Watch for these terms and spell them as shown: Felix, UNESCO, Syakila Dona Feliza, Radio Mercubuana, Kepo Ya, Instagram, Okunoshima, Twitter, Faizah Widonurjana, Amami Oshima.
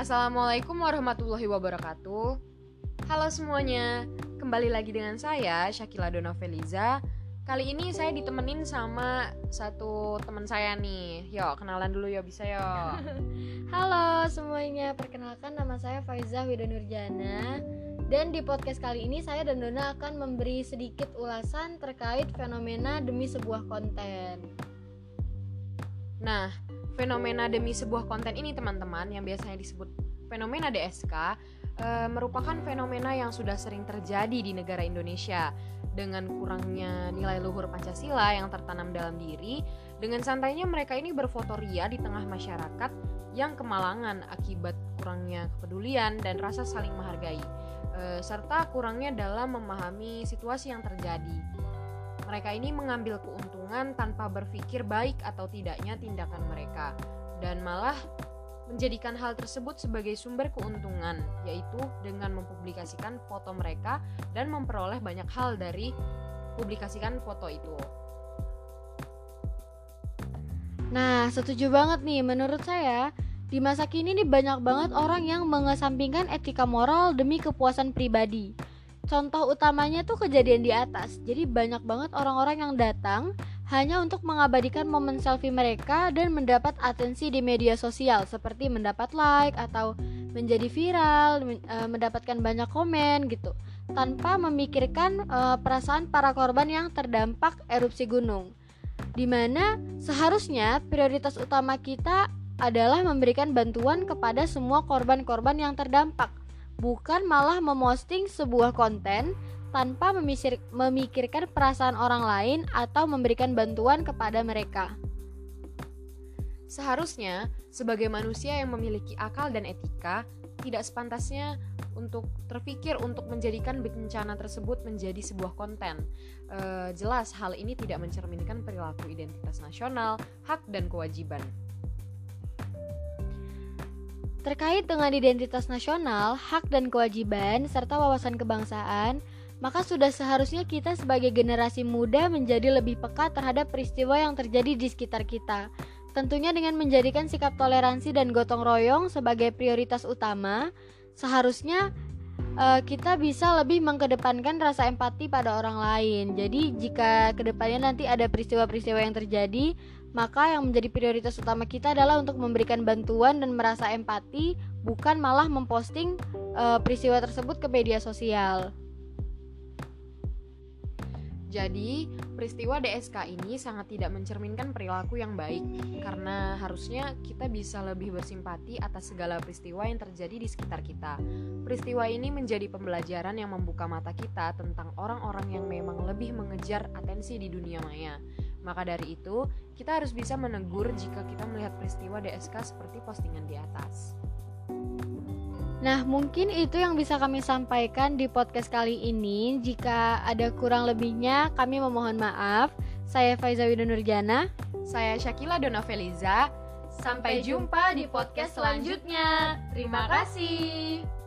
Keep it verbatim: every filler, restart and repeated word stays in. Assalamualaikum warahmatullahi wabarakatuh. Halo semuanya, kembali lagi dengan saya Syakila Dona Feliza. Kali ini saya ditemenin sama satu teman saya nih. Yo, kenalan dulu yo, bisa yo. Halo semuanya, perkenalkan nama saya Faizah Widonurjana. Dan di podcast kali ini saya dan Dona akan memberi sedikit ulasan terkait fenomena demi sebuah konten. Nah, fenomena demi sebuah konten ini teman-teman yang biasanya disebut fenomena D S K e, merupakan fenomena yang sudah sering terjadi di negara Indonesia. Dengan kurangnya nilai luhur Pancasila yang tertanam dalam diri, dengan santainya mereka ini berfotoria di tengah masyarakat yang kemalangan akibat kurangnya kepedulian dan rasa saling menghargai, serta kurangnya dalam memahami situasi yang terjadi. Mereka ini mengambil keuntungan tanpa berpikir baik atau tidaknya tindakan mereka, dan malah menjadikan hal tersebut sebagai sumber keuntungan, yaitu dengan mempublikasikan foto mereka dan memperoleh banyak hal dari publikasikan foto itu. Nah, setuju banget nih menurut saya. Di masa kini nih banyak banget orang yang mengesampingkan etika moral demi kepuasan pribadi. Contoh utamanya tuh kejadian di atas. Jadi banyak banget orang-orang yang datang hanya untuk mengabadikan momen selfie mereka dan mendapat atensi di media sosial, seperti mendapat like atau menjadi viral, mendapatkan banyak komen gitu, tanpa memikirkan uh, perasaan para korban yang terdampak erupsi gunung. Dimana seharusnya prioritas utama kita adalah memberikan bantuan kepada semua korban-korban yang terdampak, bukan malah memposting sebuah konten tanpa memikirkan perasaan orang lain atau memberikan bantuan kepada mereka. Seharusnya, sebagai manusia yang memiliki akal dan etika, tidak sepantasnya untuk terpikir untuk menjadikan bencana tersebut menjadi sebuah konten. E, jelas hal ini tidak mencerminkan perilaku identitas nasional, hak, dan kewajiban. Terkait dengan identitas nasional, hak dan kewajiban, serta wawasan kebangsaan, maka sudah seharusnya kita sebagai generasi muda menjadi lebih peka terhadap peristiwa yang terjadi di sekitar kita. Tentunya dengan menjadikan sikap toleransi dan gotong royong sebagai prioritas utama, seharusnya uh, kita bisa lebih mengkedepankan rasa empati pada orang lain. Jadi jika kedepannya nanti ada peristiwa-peristiwa yang terjadi, maka yang menjadi prioritas utama kita adalah untuk memberikan bantuan dan merasa empati, bukan malah memposting e, peristiwa tersebut ke media sosial. Jadi, peristiwa D S K ini sangat tidak mencerminkan perilaku yang baik, karena harusnya kita bisa lebih bersimpati atas segala peristiwa yang terjadi di sekitar kita. Peristiwa ini menjadi pembelajaran yang membuka mata kita tentang orang-orang yang memang lebih mengejar atensi di dunia maya. Maka dari itu, kita harus bisa menegur jika kita melihat peristiwa D S K seperti postingan di atas. Nah, mungkin itu yang bisa kami sampaikan di podcast kali ini. Jika ada kurang lebihnya, kami memohon maaf. Saya Faizah Widonurjana. Saya Syakila Dona Feliza. Sampai jumpa di podcast selanjutnya. Terima kasih.